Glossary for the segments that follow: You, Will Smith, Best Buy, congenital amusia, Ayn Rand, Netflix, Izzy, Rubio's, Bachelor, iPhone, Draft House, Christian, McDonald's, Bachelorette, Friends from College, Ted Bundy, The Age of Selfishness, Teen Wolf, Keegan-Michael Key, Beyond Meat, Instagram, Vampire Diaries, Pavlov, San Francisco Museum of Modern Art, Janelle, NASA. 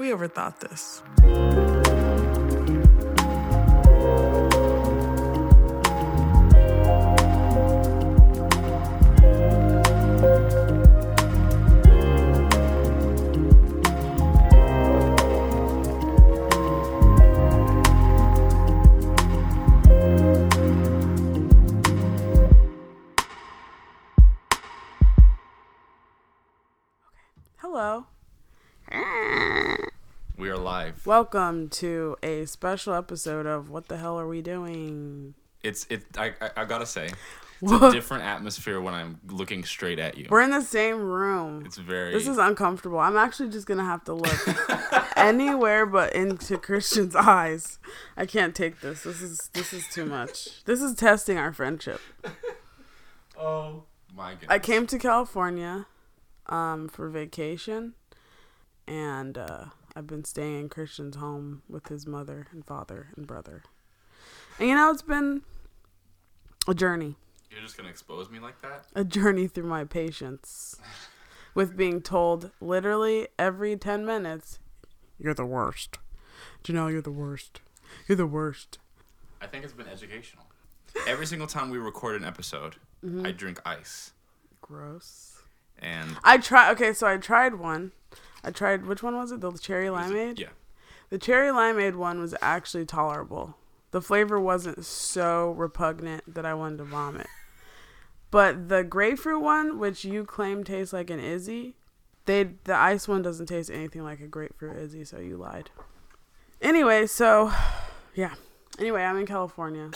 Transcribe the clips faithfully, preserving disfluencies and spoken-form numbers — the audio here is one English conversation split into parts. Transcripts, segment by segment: We overthought this. Hello. We are live. Welcome to a special episode of What the Hell Are We Doing? It's it. I I, I gotta say, it's Whoa. A different atmosphere when I'm looking straight at you. We're in the same room. It's very. This is uncomfortable. I'm actually just gonna have to look anywhere but into Christian's eyes. I can't take this. This is this is too much. This is testing our friendship. Oh my goodness! I came to California. Um, for vacation, and uh, I've been staying in Christian's home with his mother and father and brother. And you know, it's been a journey. You're just gonna expose me like that? A journey through my patience with being told literally every ten minutes, "You're the worst, Janelle. You're the worst. You're the worst." I think it's been educational. Every single time we record an episode, mm-hmm. I drink ice. Gross. And I try okay, so I tried one. I tried which one was it? The cherry limeade? Yeah. The cherry limeade one was actually tolerable. The flavor wasn't so repugnant that I wanted to vomit. But the grapefruit one, which you claim tastes like an Izzy, they the ice one doesn't taste anything like a grapefruit Izzy, so you lied. Anyway, so yeah. Anyway, I'm in California.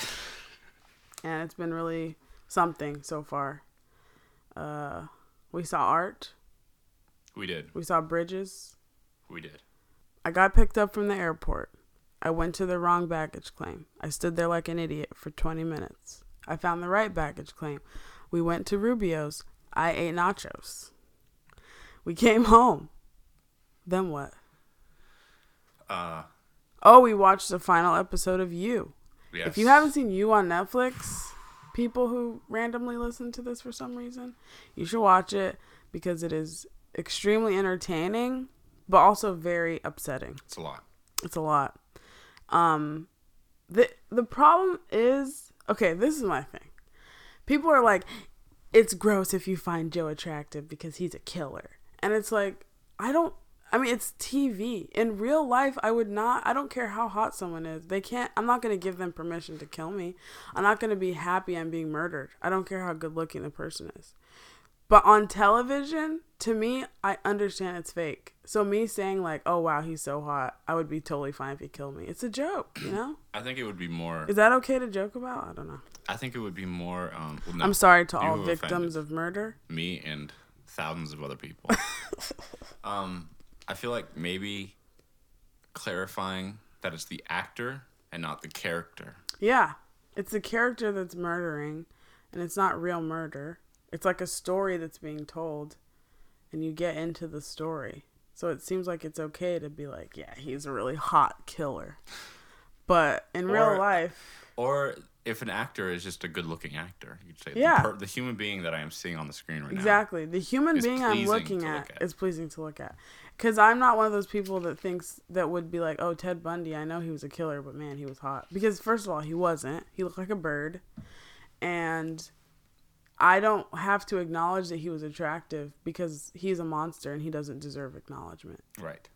And it's been really something so far. Uh We saw art. We did. We saw bridges. We did. I got picked up from the airport. I went to the wrong baggage claim. I stood there like an idiot for twenty minutes. I found the right baggage claim. We went to Rubio's. I ate nachos. We came home. Then what? Uh. Oh, we watched the final episode of You. Yes. If you haven't seen You on Netflix... People who randomly listen to this for some reason, you should watch it because it is extremely entertaining, but also very upsetting. It's a lot. It's a lot. Um, the the problem is, okay, this is my thing. People are like, it's gross if you find Joe attractive because he's a killer. And it's like, I don't, I mean, it's T V. In real life, I would not, I don't care how hot someone is. They can't, I'm not going to give them permission to kill me. I'm not going to be happy I'm being murdered. I don't care how good looking the person is. But on television, to me, I understand it's fake. So me saying like, oh, wow, he's so hot. I would be totally fine if he killed me. It's a joke, you know? I think it would be more. Is that okay to joke about? I don't know. I think it would be more. Um, well, no, I'm sorry to all victims of murder. Me and thousands of other people. um. I feel like maybe clarifying that it's the actor and not the character. Yeah. It's the character that's murdering, and it's not real murder. It's like a story that's being told, and you get into the story. So it seems like it's okay to be like, yeah, he's a really hot killer. But in or, real life... Or if an actor is just a good-looking actor, you'd say yeah. the, per- the human being that I am seeing on the screen right exactly. now... Exactly. The human being I'm looking at, look at is pleasing to look at. Because I'm not one of those people that thinks that would be like, oh, Ted Bundy, I know he was a killer, but man, he was hot. Because first of all, he wasn't. He looked like a bird. And I don't have to acknowledge that he was attractive because he's a monster and he doesn't deserve acknowledgement. Right.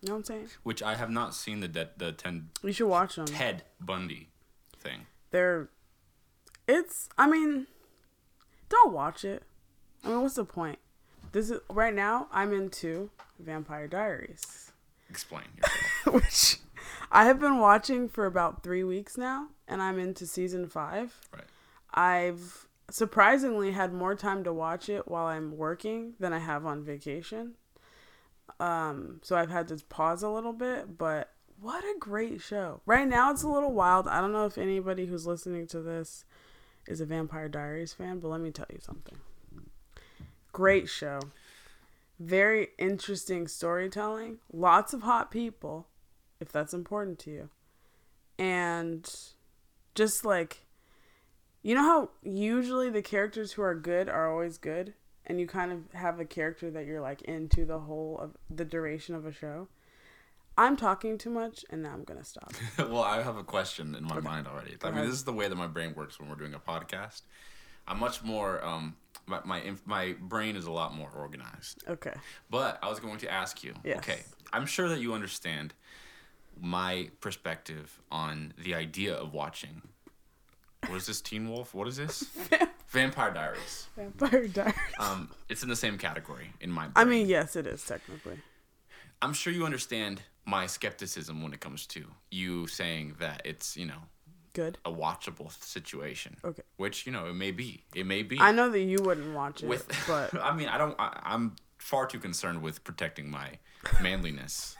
You know what I'm saying? Which I have not seen the de- the ten- you should watch them. Ted Bundy thing. They're, it's, I mean, don't watch it. I mean, what's the point? This is right now. I'm into Vampire Diaries. Explain. Which I have been watching for about three weeks now, and I'm into season five. Right. I've surprisingly had more time to watch it while I'm working than I have on vacation. Um, so I've had to pause a little bit, but what a great show! Right now, it's a little wild. I don't know if anybody who's listening to this is a Vampire Diaries fan, but let me tell you something. Great show. Very interesting storytelling. Lots of hot people, if that's important to you. And just like, you know how usually the characters who are good are always good? And you kind of have a character that you're like into the whole of the duration of a show? I'm talking too much, and now I'm going to stop. Well, I have a question in my okay. mind already. Go I ahead. mean, this is the way that my brain works when we're doing a podcast. I'm much more, um, my my, my brain is a lot more organized. Okay. But I was going to ask you. Yes. Okay. I'm sure that you understand my perspective on the idea of watching. What is this, Teen Wolf? What is this? Vampire Diaries. Vampire Diaries. Um, it's in the same category in my brain. I mean, yes, it is technically. I'm sure you understand my skepticism when it comes to you saying that it's, you know, good, a watchable situation. Okay. Which, you know, it may be. It may be. I know that you wouldn't watch it, with, but... I mean, I don't... I, I'm far too concerned with protecting my manliness.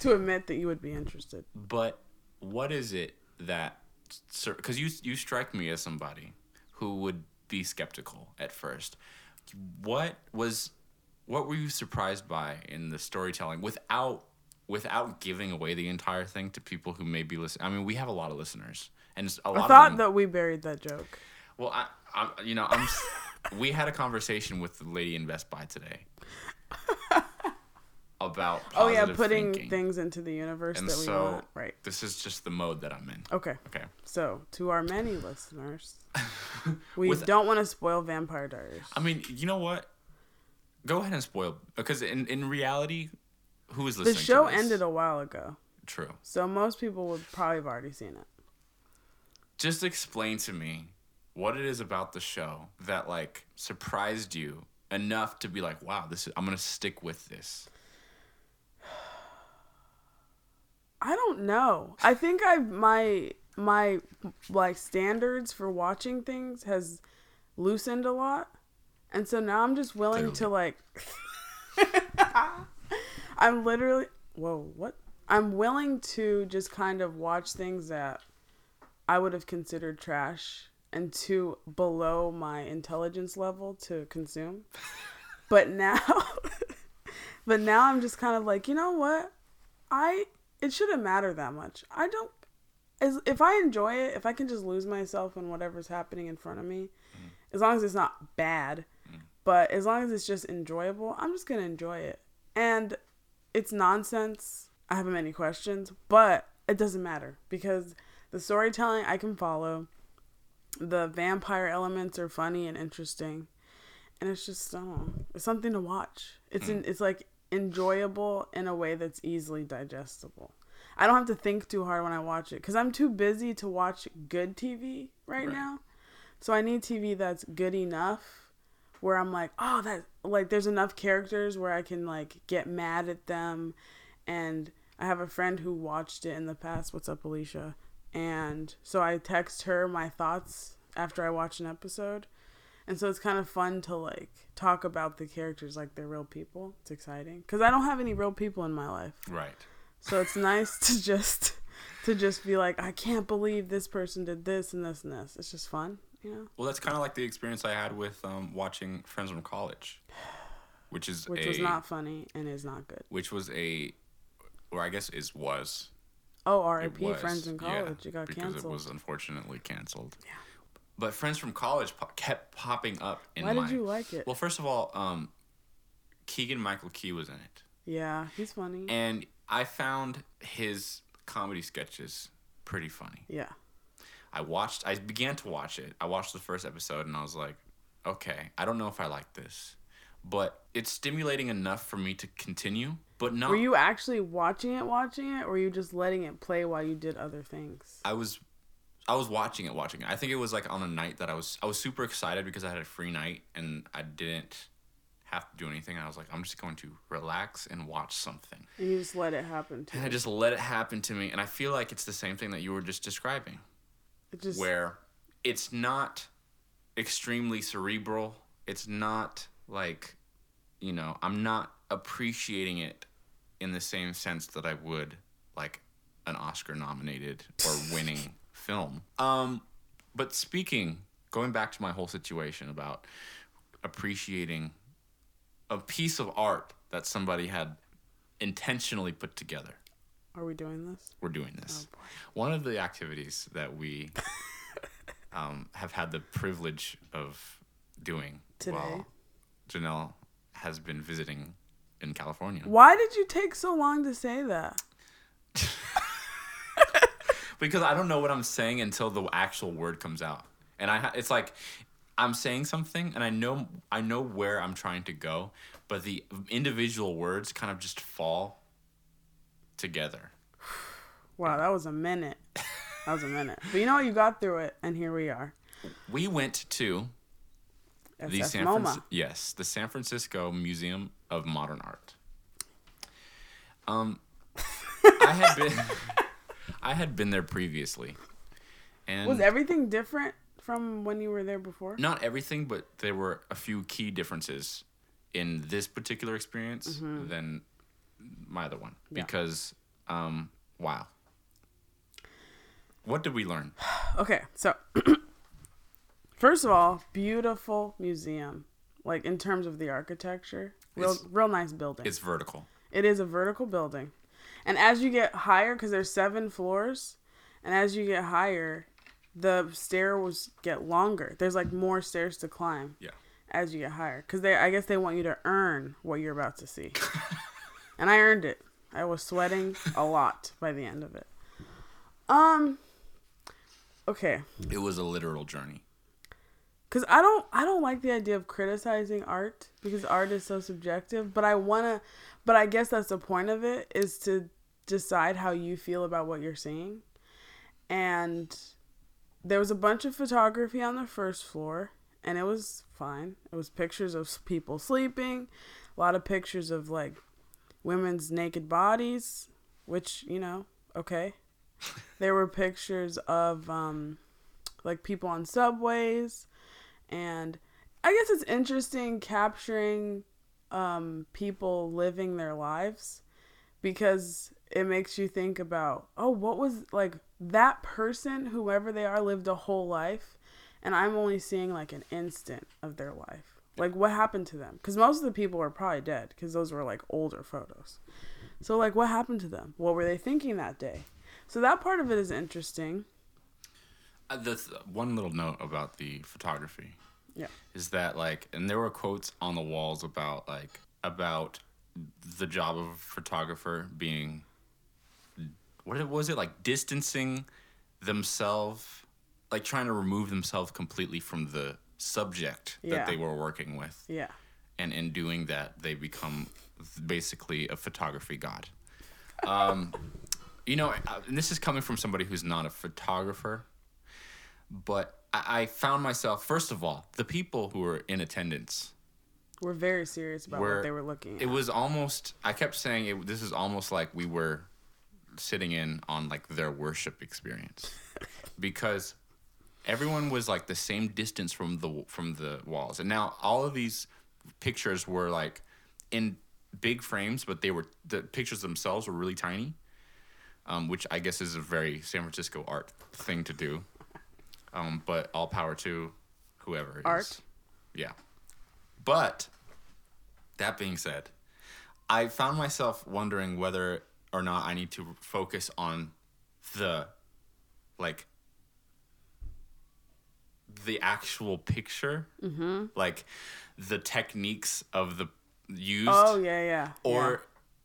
To admit that you would be interested. But what is it that... Because you, you strike me as somebody who would be skeptical at first. What was... What were you surprised by in the storytelling without without giving away the entire thing to people who may be listening? I mean, we have a lot of listeners. and it's a lot I thought of them... that we buried that joke. Well, I, I you know, I'm, we had a conversation with the lady in Best Buy today about positive Oh, yeah, putting thinking. things into the universe and that we so, want. Right. This is just the mode that I'm in. Okay. Okay. So, to our many listeners, we with... don't want to spoil Vampire Diaries. I mean, you know what? Go ahead and spoil, because in, in reality, who is listening to this? The show ended a while ago. True. So most people would probably have already seen it. Just explain to me what it is about the show that, like, surprised you enough to be like, wow, this is, I'm going to stick with this. I don't know. I think I my my like standards for watching things has loosened a lot. And so now I'm just willing literally. to, like, I'm literally, whoa, what? I'm willing to just kind of watch things that I would have considered trash and too below my intelligence level to consume. But now, but now I'm just kind of like, you know what? I, it shouldn't matter that much. I don't, as, if I enjoy it, if I can just lose myself in whatever's happening in front of me, mm. as long as it's not bad, but as long as it's just enjoyable, I'm just going to enjoy it. And it's nonsense. I have many questions, but it doesn't matter because the storytelling I can follow. The vampire elements are funny and interesting. And it's just oh, it's something to watch. It's in, it's like enjoyable in a way that's easily digestible. I don't have to think too hard when I watch it because I'm too busy to watch good T V right, right. now. So I need T V that's good enough. Where I'm like, oh, that like there's enough characters where I can like get mad at them, and I have a friend who watched it in the past. What's up, Alicia? And so I text her my thoughts after I watch an episode, and so it's kind of fun to like talk about the characters like they're real people. It's exciting because I don't have any real people in my life, right? So it's nice to just to just be like, I can't believe this person did this and this and this. It's just fun. Yeah. Well, that's kind of like the experience I had with um, watching Friends from College, which is which a, was not funny and is not good. Which was a, or I guess is was. Oh, R I P Friends from College. Yeah, it got because canceled. Because it was unfortunately canceled. Yeah. But Friends from College po- kept popping up in my. Why did my, you like it? Well, first of all, um, Keegan-Michael Key was in it. Yeah, he's funny. And I found his comedy sketches pretty funny. Yeah. I watched, I began to watch it. I watched the first episode and I was like, okay, I don't know if I like this, but it's stimulating enough for me to continue, but not. Were you actually watching it, watching it, or were you just letting it play while you did other things? I was, I was watching it, watching it. I think it was like on a night that I was, I was super excited because I had a free night and I didn't have to do anything. I was like, I'm just going to relax and watch something. And you just let it happen to you. And I just let it happen to me. And I feel like it's the same thing that you were just describing. It just... Where it's not extremely cerebral. It's not like, you know, I'm not appreciating it in the same sense that I would like an Oscar-nominated or winning film. Um, but speaking, going back to my whole situation about appreciating a piece of art that somebody had intentionally put together. Are we doing this? We're doing this. Oh, one of the activities that we um, have had the privilege of doing today, while Janelle has been visiting in California. Why did you take so long to say that? Because I don't know what I'm saying until the actual word comes out. And I, it's like I'm saying something and I know I know where I'm trying to go, but the individual words kind of just fall together. Wow, that was a minute. That was a minute. But you know, you got through it, and here we are. We went to F- the F- San Francisco, yes, the San Francisco Museum of Modern Art. Um, I had been, I had been there previously, and was everything different from when you were there before? Not everything, but there were a few key differences in this particular experience mm-hmm. than my other one yeah. because, um, wow. What did we learn? Okay, so first of all, beautiful museum. Like in terms of the architecture, real, real nice building. It's vertical. It is a vertical building. And as you get higher, because there's seven floors, and as you get higher, the stairs get longer. There's like more stairs to climb yeah. as you get higher. Because they, I guess they want you to earn what you're about to see. And I earned it. I was sweating a lot by the end of it. Um... Okay. It was a literal journey. Cause I don't, I don't like the idea of criticizing art because art is so subjective. But I wanna, but I guess that's the point of it is to decide how you feel about what you're seeing. And there was a bunch of photography on the first floor, and it was fine. It was pictures of people sleeping, a lot of pictures of like women's naked bodies, which you know, okay. There were pictures of, um, like, people on subways. And I guess it's interesting capturing um, people living their lives because it makes you think about, oh, what was, like, that person, whoever they are, lived a whole life. And I'm only seeing, like, an instant of their life. Like, what happened to them? Because most of the people were probably dead because those were, like, older photos. So, like, what happened to them? What were they thinking that day? So that part of it is interesting. Uh, the th- one little note about the photography, yeah, is that like, and there were quotes on the walls about like about the job of a photographer being, what was it like, distancing themselves, like trying to remove themselves completely from the subject yeah. that they were working with. Yeah, and in doing that, they become basically a photography god. Um. You know, and this is coming from somebody who's not a photographer, but I found myself, first of all, the people who were in attendance were very serious about were, what they were looking at. It was almost, I kept saying, it, this is almost like we were sitting in on, like, their worship experience. Because everyone was, like, the same distance from the from the walls. And now all of these pictures were, like, in big frames, but they were the pictures themselves were really tiny. Um, which I guess is a very San Francisco art thing to do. Um, but all power to whoever it art. Is. Yeah. But that being said, I found myself wondering whether or not I need to focus on the, like, the actual picture. Mm-hmm. Like, the techniques of the used. Oh, yeah, yeah. Or... Yeah.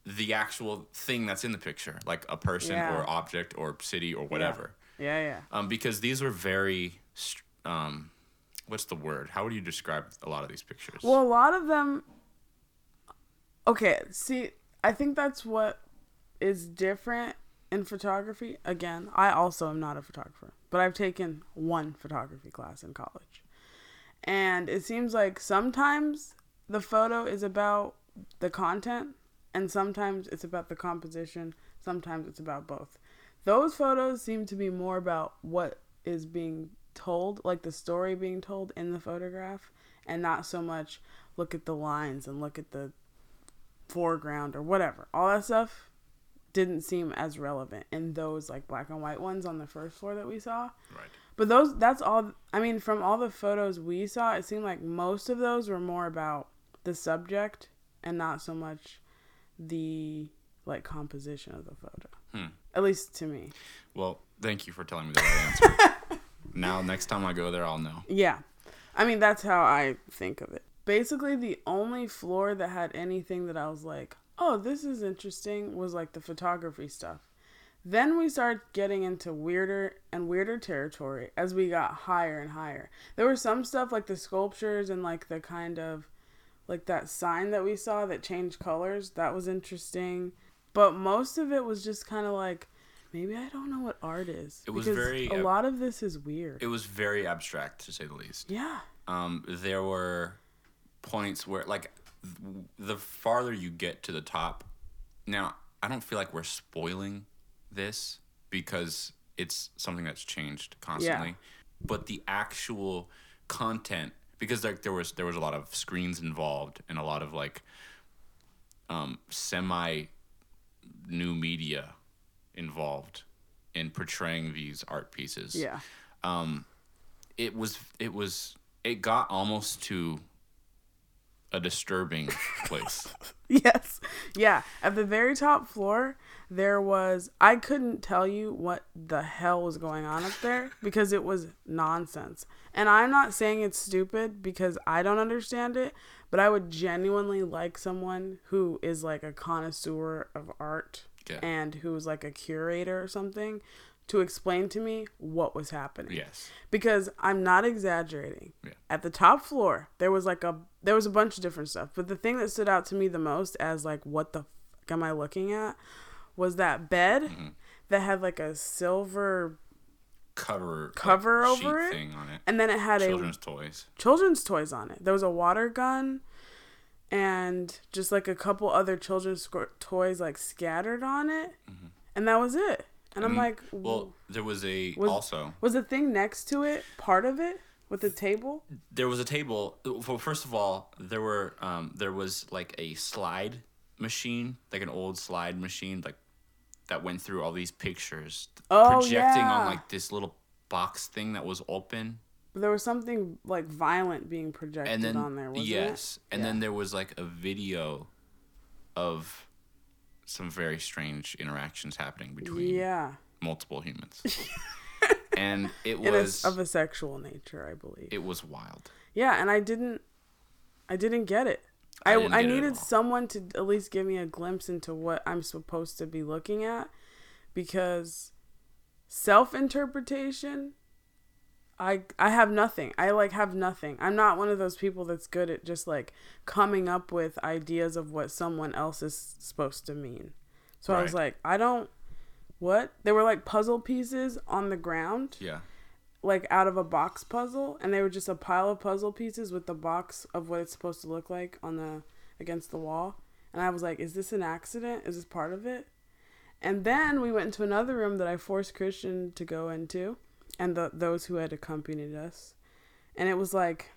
the actual thing that's in the picture, like a person yeah. or object or city or whatever. Yeah, yeah. yeah. Um, because these were very, um, what's the word? How would you describe a lot of these pictures? Well, a lot of them, okay, see, I think that's what is different in photography. Again, I also am not a photographer, but I've taken one photography class in college. And it seems like sometimes the photo is about the content, and sometimes it's about the composition. Sometimes it's about both. Those photos seem to be more about what is being told, like the story being told in the photograph, and not so much look at the lines and look at the foreground or whatever. All that stuff didn't seem as relevant in those like black and white ones on the first floor that we saw. Right. But those, that's all, I mean, from all the photos we saw, it seemed like most of those were more about the subject and not so much the like composition of the photo, hmm. at least to me. Well, thank you for telling me the right answer. Now, next time I go there, I'll know. Yeah, I mean that's how I think of it. basically the only floor that had anything that I was like, oh, this is interesting, was like the photography stuff. Then we started getting into weirder and weirder territory as we got higher and higher. There was some stuff like the sculptures and like the kind of like that sign that we saw that changed colors. That was interesting. But most of it was just kind of like, maybe I don't know what art is. It was very, a lot of this is weird. It was very abstract, to say the least. Yeah. Um, there were points where like the farther you get to the top. Now, I don't feel like we're spoiling this because it's something that's changed constantly, yeah. But the actual content, because like there was there was a lot of screens involved and a lot of like um semi new media involved in portraying these art pieces, yeah um it was it was it got almost to a disturbing place. Yes. Yeah. At the very top floor, there was... I couldn't tell you what the hell was going on up there because it was nonsense. And I'm not saying it's stupid because I don't understand it, but I would genuinely like someone who is like a connoisseur of art, yeah, and who is like a curator or something to explain to me what was happening. Yes. Because I'm not exaggerating. Yeah. At the top floor, there was like a there was a bunch of different stuff, but the thing that stood out to me the most as like what the fuck am I looking at was that bed, mm-hmm, that had like a silver cover cover like over it, thing on it, and then it had children's a children's toys. Children's toys on it. There was a water gun and just like a couple other children's sc- toys like scattered on it. Mm-hmm. And that was it. And I'm like, well, there was a was, also was the thing next to it part of it with the table. There was a table. Well, first of all, there were um, there was like a slide machine, like an old slide machine, like that went through all these pictures, oh, projecting yeah. on like this little box thing that was open. There was something like violent being projected and then, on there. Wasn't yes, it? and yeah. then there was like a video of some very strange interactions happening between yeah. multiple humans. And it was... It of a sexual nature, I believe. It was wild. Yeah, and I didn't... I didn't get it. I, I, get I needed it someone to at least give me a glimpse into what I'm supposed to be looking at, because self-interpretation, I I have nothing. I, like, have nothing. I'm not one of those people that's good at just, like, coming up with ideas of what someone else is supposed to mean. So right. I was like, I don't... What? They were, like, puzzle pieces on the ground. Yeah. Like, out of a box puzzle. And they were just a pile of puzzle pieces with the box of what it's supposed to look like on the against the wall. And I was like, is this an accident? Is this part of it? And then we went into another room that I forced Christian to go into, and the, those who had accompanied us. And it was like,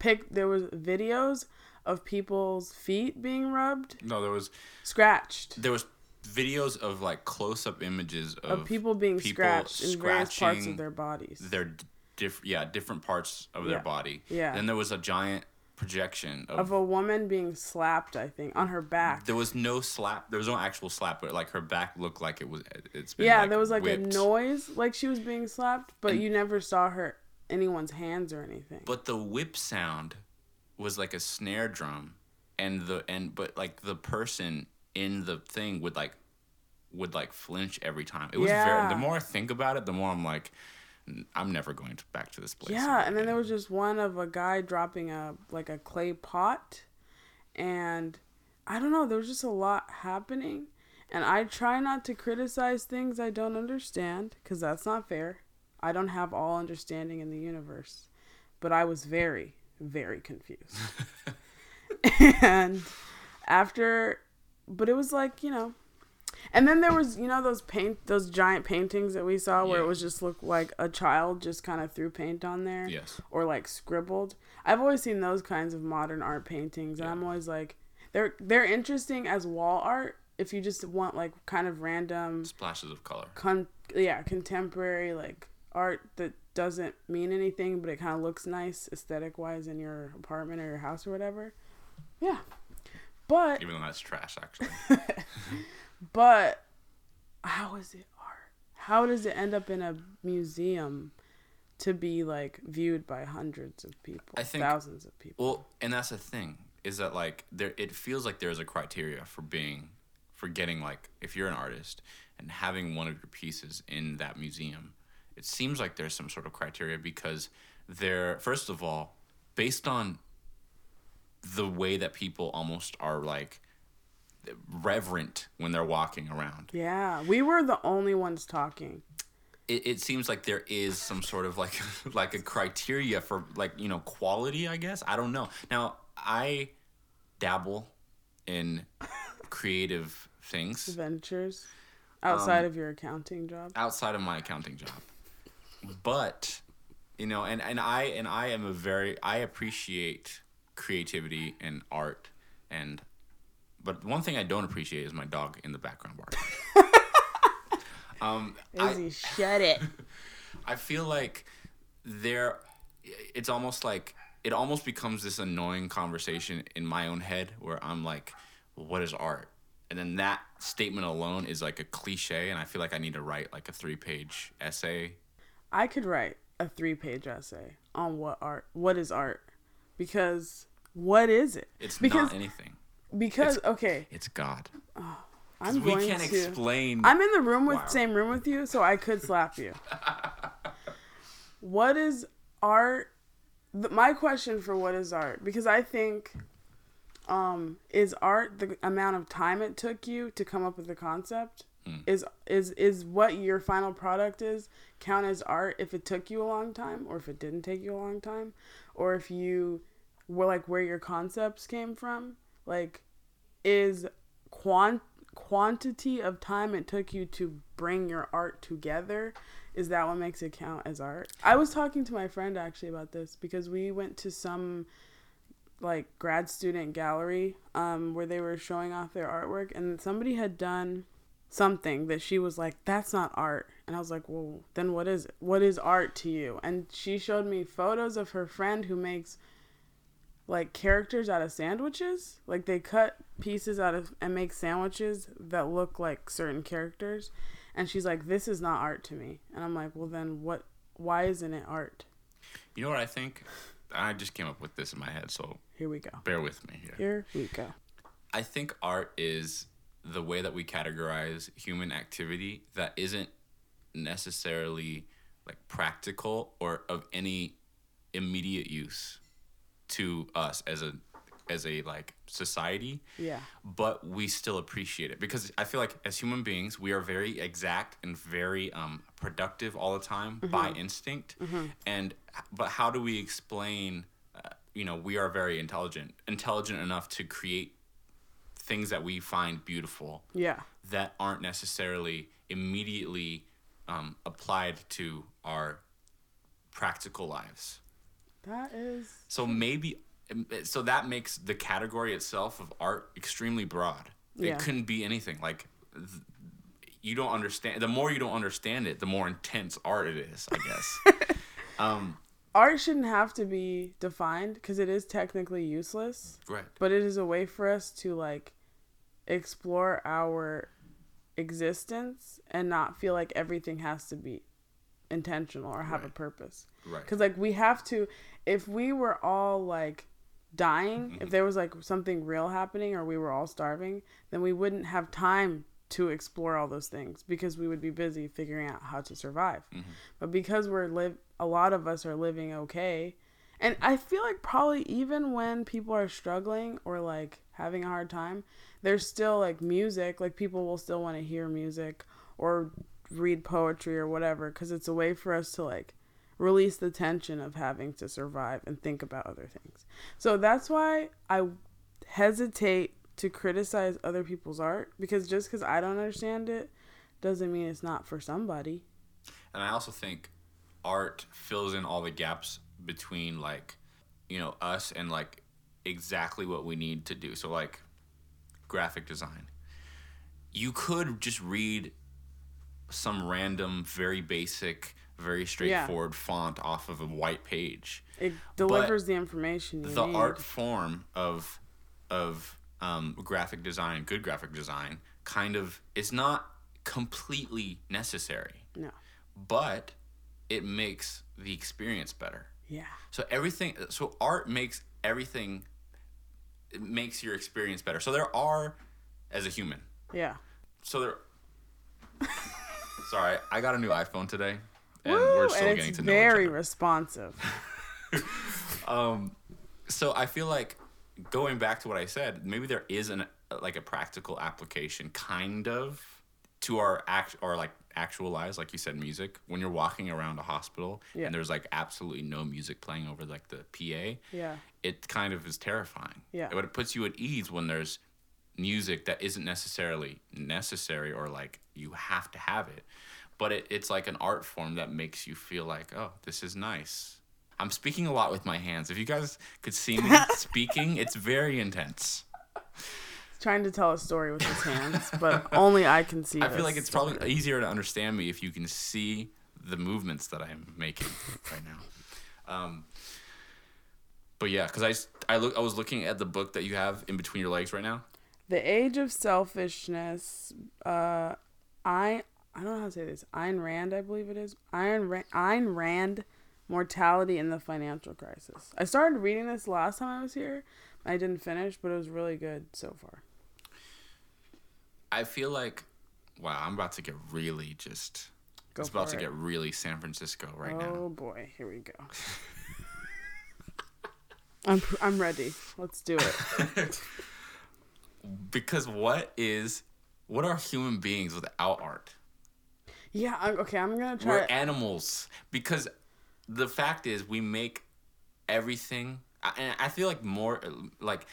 pick. There was videos of people's feet being rubbed. No, there was... Scratched. There was videos of like close-up images of, of people being people scratched in various parts of their bodies. Their diff- yeah, different parts of yeah. their body. Yeah. Then there was a giant projection of... Of a woman being slapped, I think, on her back. There was no slap. There was no actual slap, but like her back looked like it was... It's been yeah, like, there was like whipped. A noise, like she was being slapped, but and, you never saw her anyone's hands or anything. But the whip sound was like a snare drum, and the and but like the person in the thing would like would like flinch every time. It was yeah. very... The more I think about it, the more I'm like, I'm never going to back to this place. Yeah, and then there was just one of a guy dropping a like a clay pot, and I don't know, there was just a lot happening, and I try not to criticize things I don't understand, because that's not fair. I don't have all understanding in the universe, but I was very, very confused. And after, but it was like, you know, and then there was, you know, those paint, those giant paintings that we saw where yeah. it was just looked like a child just kind of threw paint on there. Yes. Or like scribbled. I've always seen those kinds of modern art paintings, and yeah. I'm always like, they're they're interesting as wall art if you just want like kind of random splashes of color. Con- yeah, contemporary like art that doesn't mean anything, but it kind of looks nice aesthetic wise in your apartment or your house or whatever. Yeah. But even though that's trash, actually. But how is it art? How does it end up in a museum to be like viewed by hundreds of people, I think, thousands of people. Well, and that's the thing, is that like there, it feels like there's a criteria for being, for getting like, if you're an artist and having one of your pieces in that museum, it seems like there's some sort of criteria because they're, first of all, based on the way that people almost are like reverent when they're walking around. Yeah, we were the only ones talking. It, it seems like there is some sort of like like a criteria for like, you know, quality, I guess. I don't know. Now, I dabble in creative things. Ventures. Outside um, of your accounting job. Outside of my accounting job. But, you know, and, and I and I am a very, I appreciate creativity and art and, but one thing I don't appreciate is my dog in the background barking. Um, Izzy, I, shut it. I feel like there, it's almost like, it almost becomes this annoying conversation in my own head where I'm like, well, what is art? And then that statement alone is like a cliche, and I feel like I need to write like a three-page essay. I could write a three-page essay on what art, what is art? Because what is it? It's because, not anything. Because, it's, okay. It's God. Oh. I'm we going can't to, explain. I'm in the room with wow. same room with you, so I could slap you. What is art? The, my question for what is art? Because I think, um, is art the amount of time it took you to come up with the concept? Mm. Is is is what your final product is count as art if it took you a long time, or if it didn't take you a long time, or if you were like where your concepts came from? Like, is quant. quantity of time it took you to bring your art together, is that what makes it count as art? I was talking to my friend actually about this because we went to some like grad student gallery um where they were showing off their artwork, and somebody had done something that she was like, that's not art. And I was like, well, then what is it? What is art to you? And she showed me photos of her friend who makes like characters out of sandwiches. Like they cut pieces out of and make sandwiches that look like certain characters. And she's like, this is not art to me. And I'm like, well then what, why isn't it art? You know what I think? I just came up with this in my head, so here we go. Bear with me here. Here we go. I think art is the way that we categorize human activity that isn't necessarily like practical or of any immediate use to us as a as a like society. Yeah. But we still appreciate it because I feel like as human beings we are very exact and very um productive all the time, mm-hmm. by instinct. Mm-hmm. And but how do we explain uh, you know, we are very intelligent intelligent enough to create things that we find beautiful. Yeah. That aren't necessarily immediately um applied to our practical lives. That is... So maybe... So that makes the category itself of art extremely broad. Yeah. It couldn't be anything. Like, you don't understand... The more you don't understand it, the more intense art it is, I guess. um, art shouldn't have to be defined because it is technically useless. Right. But it is a way for us to, like, explore our existence and not feel like everything has to be intentional or have right. a purpose. Right. Because, like, we have to... If we were all, like, dying, mm-hmm. if there was, like, something real happening or we were all starving, then we wouldn't have time to explore all those things because we would be busy figuring out how to survive. Mm-hmm. But because we're live, a lot of us are living okay. And I feel like probably even when people are struggling or, like, having a hard time, there's still, like, music. Like, people will still want to hear music or read poetry or whatever because it's a way for us to, like, release the tension of having to survive and think about other things. So that's why I hesitate to criticize other people's art, because just because I don't understand it doesn't mean it's not for somebody. And I also think art fills in all the gaps between, like, you know, us and, like, exactly what we need to do. So, like, graphic design. You could just read some random, very basic... very straightforward yeah. font off of a white page. It delivers but the information you the need. Art form of of um graphic design, good graphic design, kind of is not completely necessary. No. But it makes the experience better. Yeah. So everything, so art makes everything, it makes your experience better. So there are, as a human. Yeah. So there, sorry, I got a new iPhone today, and Woo, we're still and getting to know each other. It's very responsive. um, so I feel like, going back to what I said, maybe there is an like a practical application, kind of, to our act or like actual lives, like you said, music. When you're walking around a hospital yeah. and there's like absolutely no music playing over like the P A, yeah, it kind of is terrifying. Yeah, but it puts you at ease when there's music that isn't necessarily necessary or like you have to have it, but it, it's like an art form that makes you feel like, oh, this is nice. I'm speaking a lot with my hands. If you guys could see me speaking, it's very intense. He's trying to tell a story with his hands, but only I can see I feel like it's story. Probably easier to understand me if you can see the movements that I'm making right now. Um, but yeah, because I, I, look, I was looking at the book that you have in between your legs right now. The Age of Selfishness. Uh, I I don't know how to say this. Ayn Rand, I believe it is. Ayn Rand. Ayn Rand. Mortality in the Financial Crisis. I started reading this last time I was here. I didn't finish, but it was really good so far. I feel like, wow, I'm about to get really just... Go it's about it. to get really San Francisco right oh, now. Oh, boy. Here we go. I'm I'm ready. Let's do it. Because what is... What are human beings without art? Yeah, I'm, okay, I'm going to try... We're animals. Because... The fact is, we make everything, and I feel like more, like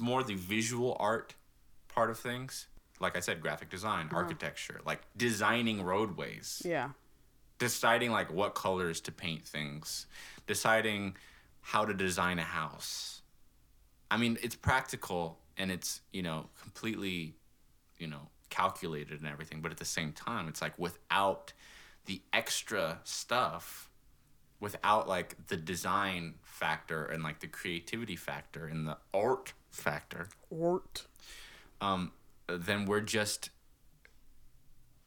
more the visual art part of things. Like I said, graphic design, uh-huh. architecture, like designing roadways. Yeah. Deciding like what colors to paint things, deciding how to design a house. I mean, it's practical and it's, you know, completely, you know, calculated and everything. But at the same time, it's like without the extra stuff. Without like the design factor and like the creativity factor and the art factor, art, um, then we're just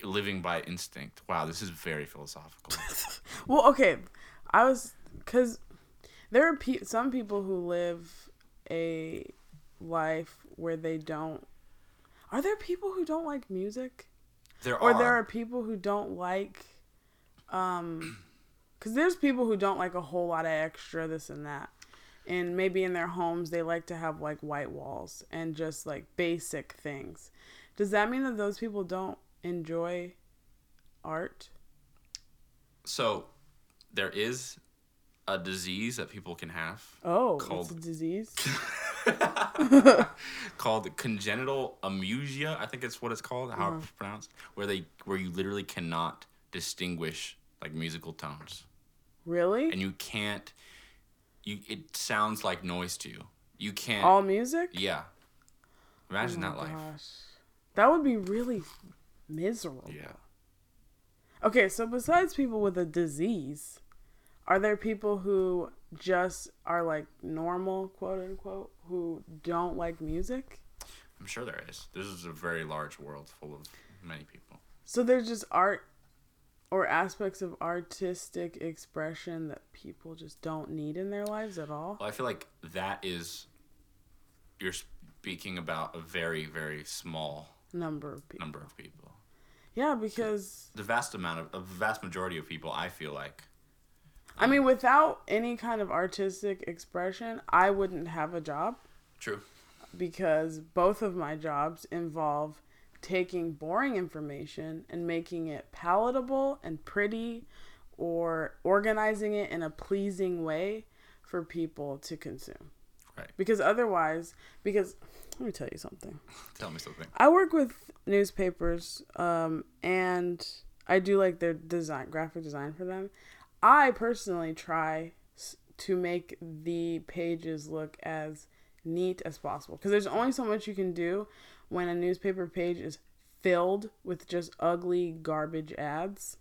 living by instinct. Wow, this is very philosophical. Well, okay, I was because there are pe- some people who live a life where they don't. Are there people who don't like music? There are. Or there are people who don't like, um. Because there's people who don't like a whole lot of extra this and that. And maybe in their homes, they like to have like white walls and just like basic things. Does that mean that those people don't enjoy art? So there is a disease that people can have. Oh, called... it's a disease? Called congenital amusia, I think it's what it's called, how uh-huh. it's pronounced. Where, they, where you literally cannot distinguish like musical tones. Really? And you can't, you it sounds like noise to you. You can't. All music? Yeah. Imagine oh that life. Gosh. That would be really miserable. Yeah. Okay, so besides people with a disease, are there people who just are like normal, quote unquote, who don't like music? I'm sure there is. This is a very large world full of many people. So there's just art. Or aspects of artistic expression that people just don't need in their lives at all? Well, I feel like that is... You're speaking about a very, very small... Number of people. Number of people. Yeah, because... The vast amount of... The vast majority of people, I feel like... Um, I mean, without any kind of artistic expression, I wouldn't have a job. True. Because both of my jobs involve... taking boring information and making it palatable and pretty or organizing it in a pleasing way for people to consume. Right. Because otherwise, because let me tell you something. Tell me something. I work with newspapers um, and I do like their design, graphic design for them. I personally try to make the pages look as neat as possible because there's only so much you can do when a newspaper page is filled with just ugly garbage ads.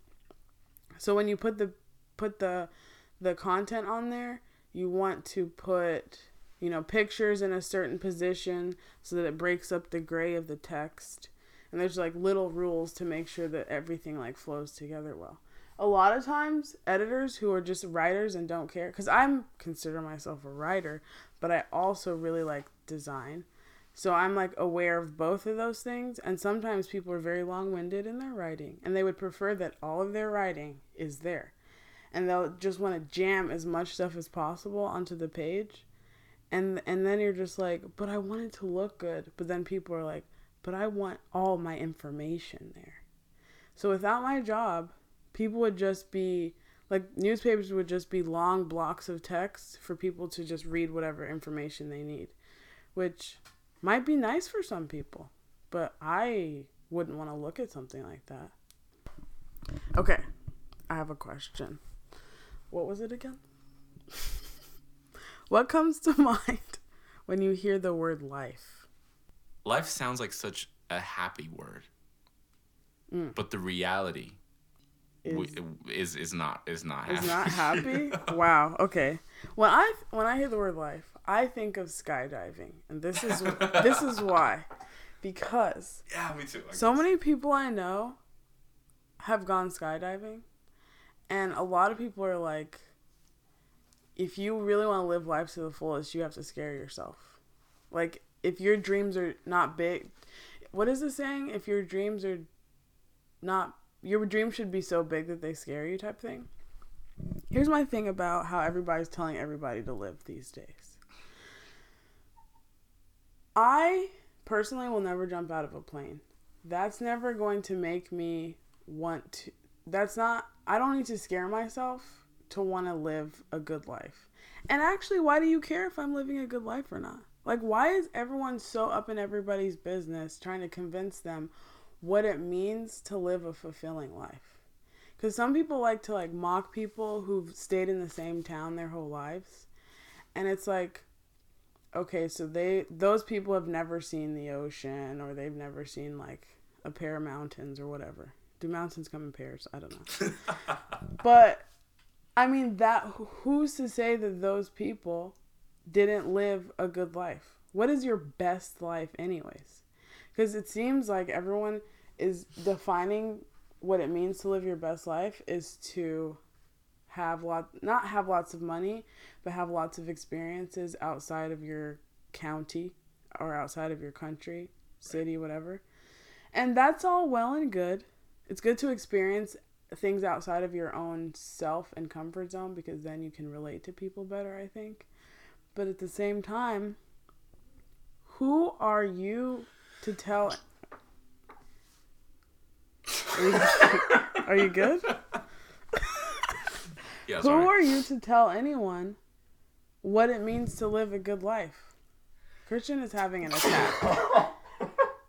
So when you put the put the the content on there, you want to put, you know, pictures in a certain position so that it breaks up the gray of the text. And there's like little rules to make sure that everything like flows together well. a lot of times editors who are just writers and don't care, because I'm consider myself a writer, but I also really like design. So I'm like aware of both of those things. And sometimes people are very long-winded in their writing, and they would prefer that all of their writing is there. And they'll just want to jam as much stuff as possible onto the page. And and then you're just like, but I want it to look good. But then people are like, but I want all my information there. So without my job, people would just be, like, newspapers would just be long blocks of text for people to just read whatever information they need, which might be nice for some people, but I wouldn't want to look at something like that. Okay, I have a question. What was it again? What comes to mind when you hear the word life? Life sounds like such a happy word, mm. but the reality is we, is is not is not is happy. not happy. Wow. Okay. When I when I hear the word life, I think of skydiving, and this is this is why, because yeah, me too. I so guess. Many people I know have gone skydiving, and a lot of people are like, if you really want to live life to the fullest, you have to scare yourself. Like, if your dreams are not big, what is the saying? If your dreams are not, your dreams should be so big that they scare you, type thing. Here's my thing about how everybody's telling everybody to live these days. I personally will never jump out of a plane. That's never going to make me want to, that's not, I don't need to scare myself to want to live a good life. And actually, why do you care if I'm living a good life or not? Like, why is everyone so up in everybody's business trying to convince them what it means to live a fulfilling life? Because some people like to, like, mock people who've stayed in the same town their whole lives. And it's like, okay, so they those people have never seen the ocean, or they've never seen, like, a pair of mountains or whatever. Do mountains come in pairs? I don't know. But, I mean, that who's to say that those people didn't live a good life? What is your best life anyways? Because it seems like everyone is defining what it means to live your best life is to have lot not have lots of money, but have lots of experiences outside of your county or outside of your country, city, whatever. And that's all well and good. It's good to experience things outside of your own self and comfort zone, because then you can relate to people better, I think. But at the same time, who are you to tell? Are you, are you good? Yeah, who are you to tell anyone what it means to live a good life? Christian is having an attack.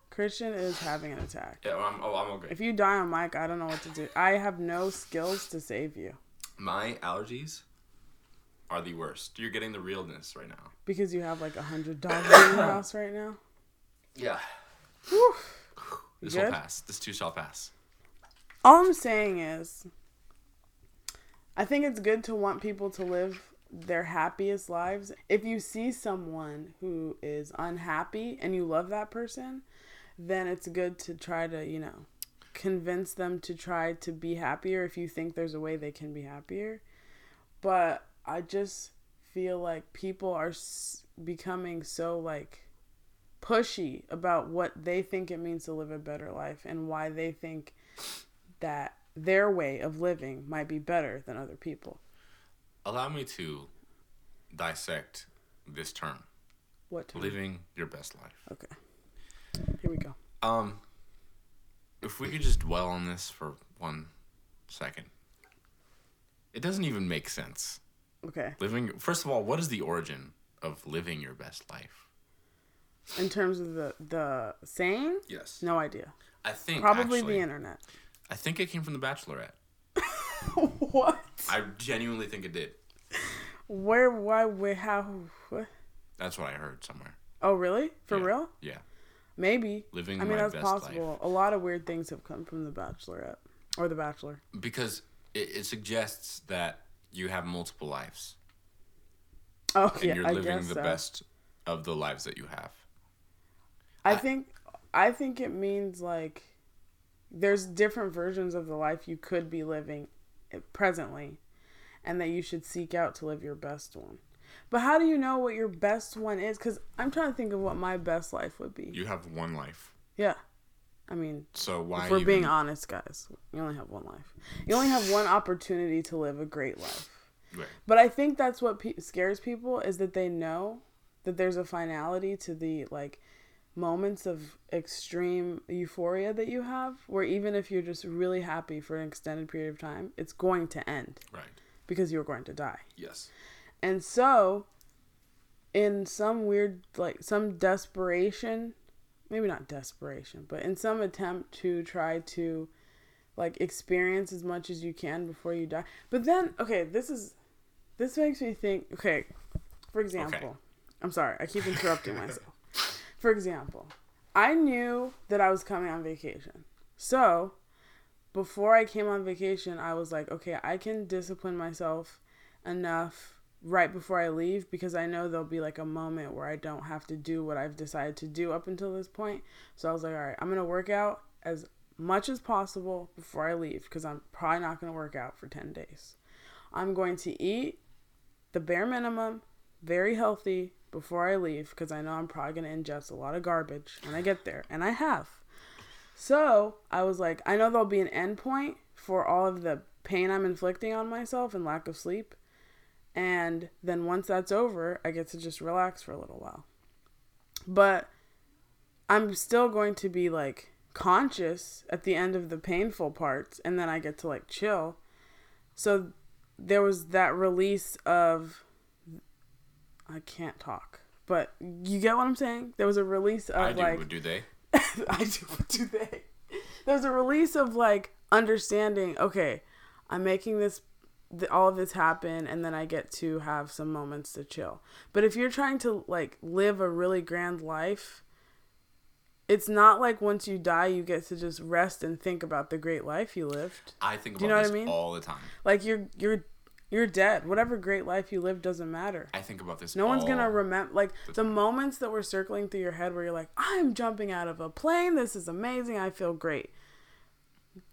Christian is having an attack. Yeah, well, I'm, oh, I'm okay. If you die on mic, I don't know what to do. I have no skills to save you. My allergies are the worst. You're getting the realness right now. Because you have like a hundred dogs in your house right now? Yeah. Whew. This will pass. This too shall pass. All I'm saying is, I think it's good to want people to live their happiest lives. If you see someone who is unhappy and you love that person, then it's good to try to, you know, convince them to try to be happier if you think there's a way they can be happier. But I just feel like people are s- becoming so, like, pushy about what they think it means to live a better life and why they think that their way of living might be better than other people. Allow me to dissect this term. What term? Living your best life. Okay. Here we go. Um, if we could just dwell on this for one second. It doesn't even make sense. Okay. Living. First of all, what is the origin of living your best life? In terms of the, the saying? Yes. No idea. I think Probably actually, the internet. I think it came from The Bachelorette. What? I genuinely think it did. Where, why, where, how, what? That's what I heard somewhere. Oh, really? For yeah. real? Yeah. Maybe. Living I mean, my that's best possible. Life. A lot of weird things have come from The Bachelorette. Or The Bachelor. Because it, it suggests that you have multiple lives. Oh, and yeah, you're living I guess the so. best of the lives that you have. I think I think it means, like, there's different versions of the life you could be living presently, and that you should seek out to live your best one. But how do you know what your best one is? Because I'm trying to think of what my best life would be. You have one life. Yeah. I mean, so why if we're even... being honest, guys, you only have one life. You only have one opportunity to live a great life. Right. But I think that's what pe- scares people, is that they know that there's a finality to the, like, moments of extreme euphoria that you have, where even if you're just really happy for an extended period of time, it's going to end. Right. Because you're going to die. Yes. And so, in some weird, like, some desperation, maybe not desperation, but in some attempt to try to, like, experience as much as you can before you die. But then, okay, this is, this makes me think, okay, for example, okay. I'm sorry, I keep interrupting myself. For example, I knew that I was coming on vacation. So, before I came on vacation, I was like, okay, I can discipline myself enough right before I leave, because I know there'll be like a moment where I don't have to do what I've decided to do up until this point. So I was like, all right, I'm going to work out as much as possible before I leave, because I'm probably not going to work out for ten days. I'm going to eat the bare minimum, very healthy, before I leave, because I know I'm probably going to ingest a lot of garbage when I get there. And I have. So I was like, I know there'll be an end point for all of the pain I'm inflicting on myself and lack of sleep. And then once that's over, I get to just relax for a little while. But I'm still going to be, like, conscious at the end of the painful parts, and then I get to, like, chill. So there was that release of... I can't talk. But you get what I'm saying? There was a release of, I do, like... I do, they? I do, do they? There was a release of, like, understanding, okay, I'm making this... The, all of this happen, and then I get to have some moments to chill. But if you're trying to, like, live a really grand life, it's not like once you die you get to just rest and think about the great life you lived. I think about, do you know this, what I mean? All the time. Like, you're you're you're dead. Whatever great life you lived doesn't matter. I think about this. No all one's gonna remember, like, the, the moments that were circling through your head where you're like, I'm jumping out of a plane. This is amazing. I feel great.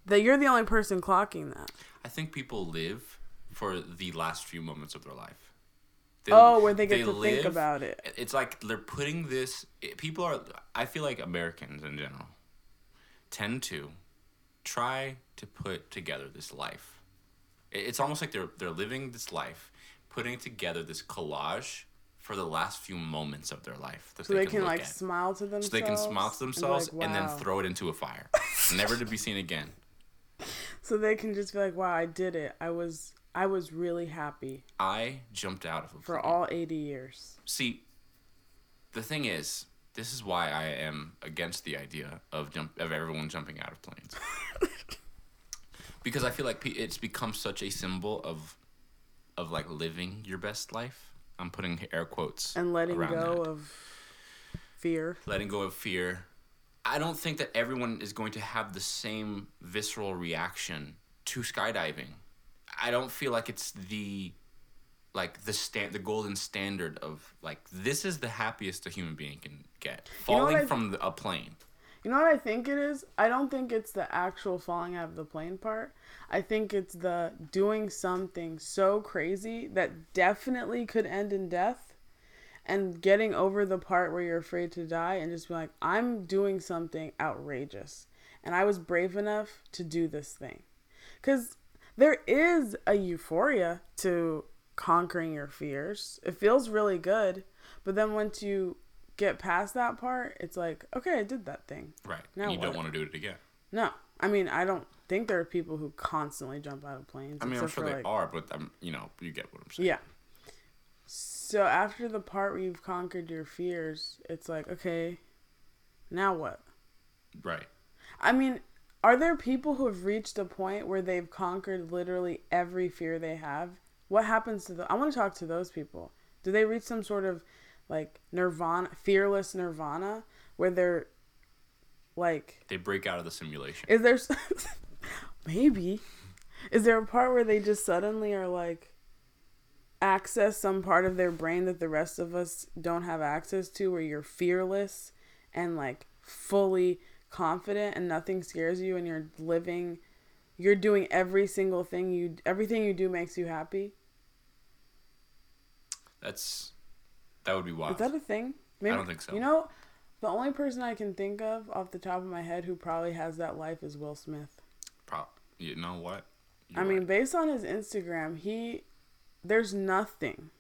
That you're the only person clocking that. I think people live for the last few moments of their life. They, oh, where they get they to live, think about it. It's like they're putting this... It, people are... I feel like Americans in general tend to try to put together this life. It, it's almost like they're they're living this life, putting together this collage for the last few moments of their life. So they, they can, can like, at. smile to themselves. So they can smile to themselves and, like, wow. And then throw it into a fire. Never to be seen again. So they can just be like, wow, I did it. I was... I was really happy. I jumped out of a for plane. All eighty years. See, the thing is, this is why I am against the idea of jump of everyone jumping out of planes. Because I feel like it's become such a symbol of, of like living your best life. I'm putting air quotes and letting go that. of fear. Letting go of fear. I don't think that everyone is going to have the same visceral reaction to skydiving. I don't feel like it's the, like the stand, the golden standard of, like, this is the happiest a human being can get, falling you know from th- a plane. You know what I think it is? I don't think it's the actual falling out of the plane part. I think it's the doing something so crazy that definitely could end in death, and getting over the part where you're afraid to die and just be like, I'm doing something outrageous, and I was brave enough to do this thing. 'Cause there is a euphoria to conquering your fears. It feels really good. But then once you get past that part, it's like, okay, I did that thing. Right. Now you what? Don't want to do it again. No. I mean, I don't think there are people who constantly jump out of planes. I mean, I'm sure they like, are, but, I'm, you know, you get what I'm saying. Yeah. So after the part where you've conquered your fears, it's like, okay, now what? Right. I mean... Are there people who have reached a point where they've conquered literally every fear they have? What happens to them? I want to talk to those people. Do they reach some sort of, like, nirvana, fearless nirvana, where they're, like... They break out of the simulation. Is there... Maybe. Is there a part where they just suddenly are, like, access some part of their brain that the rest of us don't have access to, where you're fearless and, like, fully... confident and nothing scares you and you're living you're doing every single thing you everything you do makes you happy. That's that would be wild. Is that a thing? Maybe, I don't think so. You know, the only person I can think of off the top of my head who probably has that life is Will Smith. Pro- you know what? You're I right. mean, based on his Instagram, he there's nothing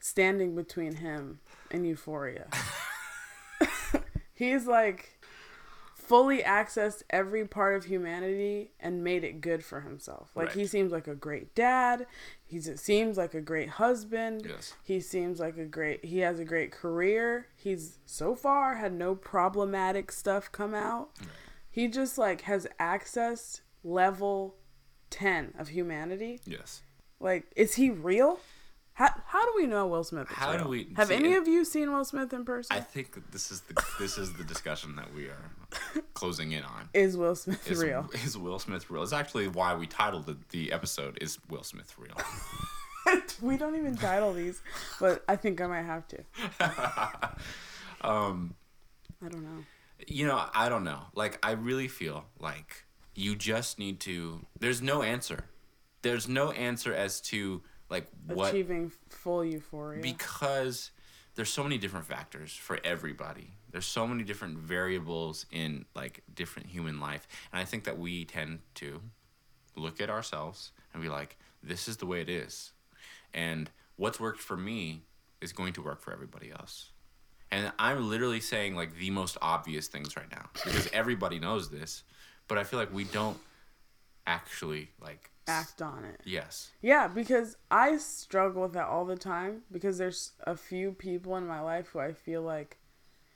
standing between him and Euphoria. He's like fully accessed every part of humanity and made it good for himself. Like, right. He seems like a great dad. He seems like a great husband. Yes. He seems like a great, he has a great career. He's so far had no problematic stuff come out. Right. He just like has accessed level ten of humanity. Yes. Like, is he real? How how do we know Will Smith? Is how real? do we have see, any of you seen Will Smith in person? I think this is the this is the discussion that we are closing in on. Is Will Smith is, real? Is Will Smith real? It's actually why we titled the, the episode "Is Will Smith Real?" We don't even title these, but I think I might have to. um, I don't know. You know, I don't know. Like, I really feel like you just need to. There's no answer. There's no answer as to. Like what achieving full euphoria, because there's so many different factors for everybody. There's so many different variables in like different human life, and I think that we tend to look at ourselves and be like, "This is the way it is," and what's worked for me is going to work for everybody else. And I'm literally saying like the most obvious things right now because everybody knows this, but I feel like we don't actually like. Act on it. Yes. Yeah, because I struggle with that all the time because there's a few people in my life who I feel like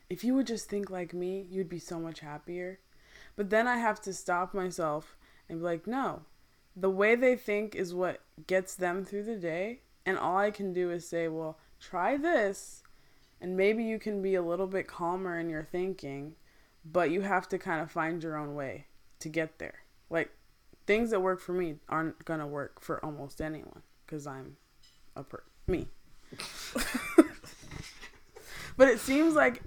if you would just think like me, you'd be so much happier. But then I have to stop myself and be like, no, the way they think is what gets them through the day. And all I can do is say, well, try this and maybe you can be a little bit calmer in your thinking, but you have to kind of find your own way to get there. Like, things that work for me aren't going to work for almost anyone because I'm a per... me. But it seems like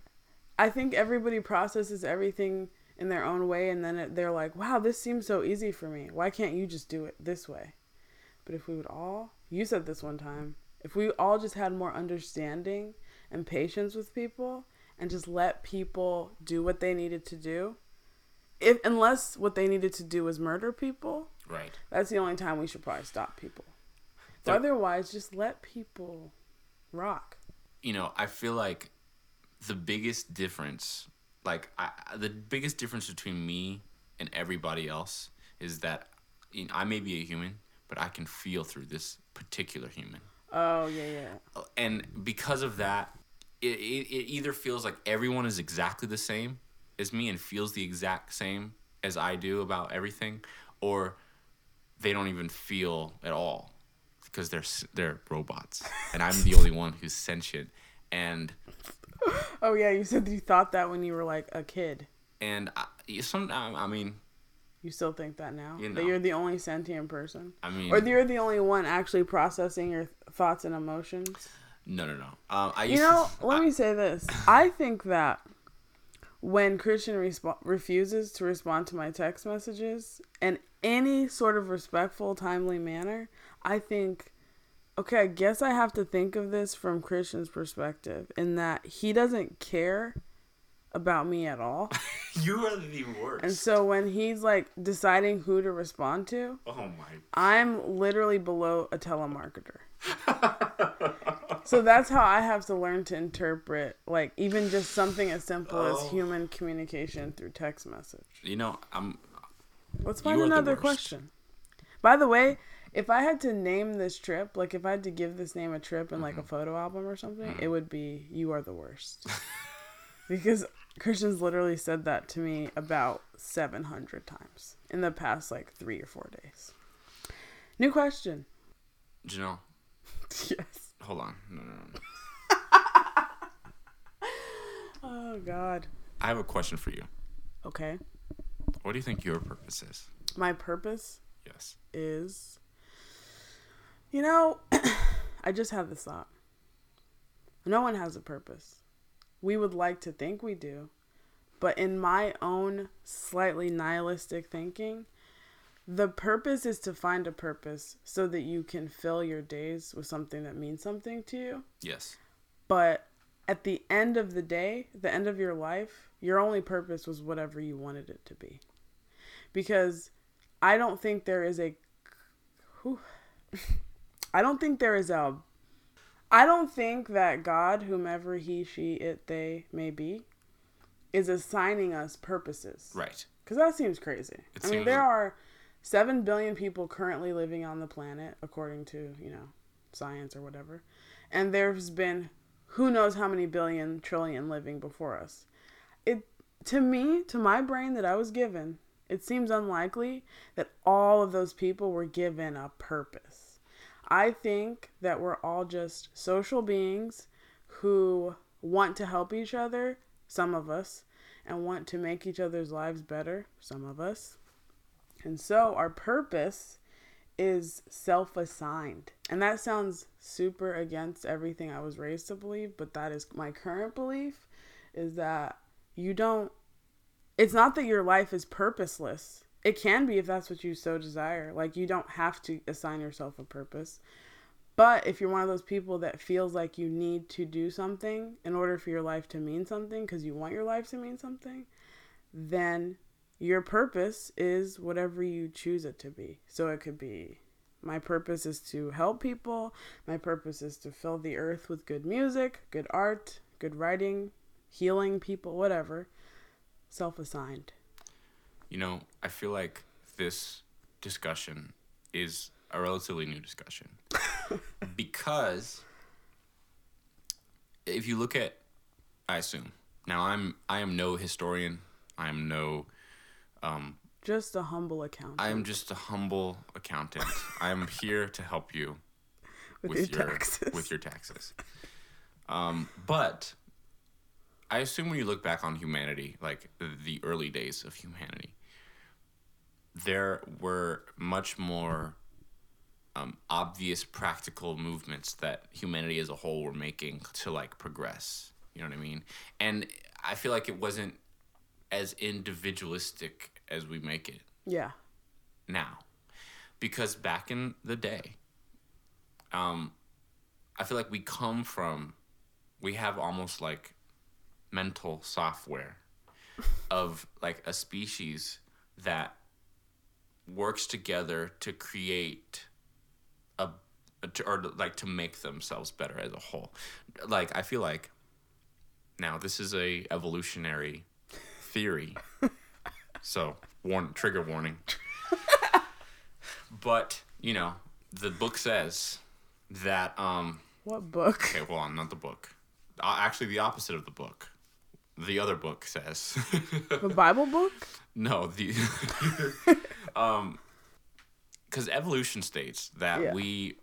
I think everybody processes everything in their own way and then it, they're like, wow, this seems so easy for me. Why can't you just do it this way? But if we would all... You said this one time. If we all just had more understanding and patience with people and just let people do what they needed to do, If, unless what they needed to do was murder people, right? That's the only time we should probably stop people. So otherwise, just let people rock. You know, I feel like the biggest difference, like I, the biggest difference between me and everybody else is that you know, I may be a human, but I can feel through this particular human. Oh, yeah, yeah. And because of that, it, it, it either feels like everyone is exactly the same as me and feels the exact same as I do about everything, or they don't even feel at all because they're they're robots and I'm the only one who's sentient. And oh yeah, you said you thought that when you were like a kid. And I, sometimes I mean, you still think that now you know, that you're the only sentient person. I mean, or that you're the only one actually processing your thoughts and emotions. No, no, no. Um, I used you know, to, let I, me say this. I think that. When Christian resp- refuses to respond to my text messages in any sort of respectful, timely manner, I think, okay, I guess I have to think of this from Christian's perspective in that he doesn't care about me at all. You are the worst. And so when he's like deciding who to respond to, oh my, I'm literally below a telemarketer. So that's how I have to learn to interpret, like, even just something as simple oh. as human communication through text message. You know, I'm... Let's find another question. By the way, if I had to name this trip, like, if I had to give this name a trip in, mm-hmm. like, a photo album or something, mm-hmm. it would be, You Are the Worst. Because Christian's literally said that to me about seven hundred times in the past, like, three or four days. New question. Janelle. Yes. Hold on. No, no, no. Oh, God. I have a question for you. Okay. What do you think your purpose is? My purpose? Yes. Is, you know, I just had this thought. No one has a purpose. We would like to think we do, but in my own slightly nihilistic thinking, The purpose is to find a purpose so that you can fill your days with something that means something to you. Yes. But at the end of the day, the end of your life, your only purpose was whatever you wanted it to be. Because I don't think there is a... Whew, I don't think there is a... I don't think that God, whomever he, she, it, they may be, is assigning us purposes. Right. Because that seems crazy. It I mean, seems... there are seven billion people currently living on the planet, according to, you know, science or whatever. And there's been who knows how many billion, trillion living before us. It, to me, to my brain that I was given, it seems unlikely that all of those people were given a purpose. I think that we're all just social beings who want to help each other, some of us, and want to make each other's lives better, some of us. And so our purpose is self-assigned. And that sounds super against everything I was raised to believe, but that is my current belief, is that you don't, it's not that your life is purposeless. It can be if that's what you so desire. Like, you don't have to assign yourself a purpose. But if you're one of those people that feels like you need to do something in order for your life to mean something, because you want your life to mean something, then your purpose is whatever you choose it to be. So it could be, my purpose is to help people. My purpose is to fill the earth with good music, good art, good writing, healing people, whatever. Self-assigned. You know, I feel like this discussion is a relatively new discussion because if you look at, I assume, now I'm I am no historian, I am no... Um, just a humble accountant. I am just a humble accountant. I am here to help you with, with, your, your, taxes. with your taxes. Um, but I assume when you look back on humanity, like the early days of humanity, there were much more um, obvious practical movements that humanity as a whole were making to, like, progress. You know what I mean? And I feel like it wasn't as individualistic as we make it. Yeah. Now. Because back in the day, um, I feel like we come from, we have almost like mental software of like a species that works together to create a, to, or like to make themselves better as a whole. Like, I feel like, now this is a evolutionary theory, so warn, trigger warning. But you know, the book says that. Um, what book? Okay, well, I'm not the book. Uh, actually, the opposite of the book. The other book says. The Bible book? No, the um, because evolution states that yeah. we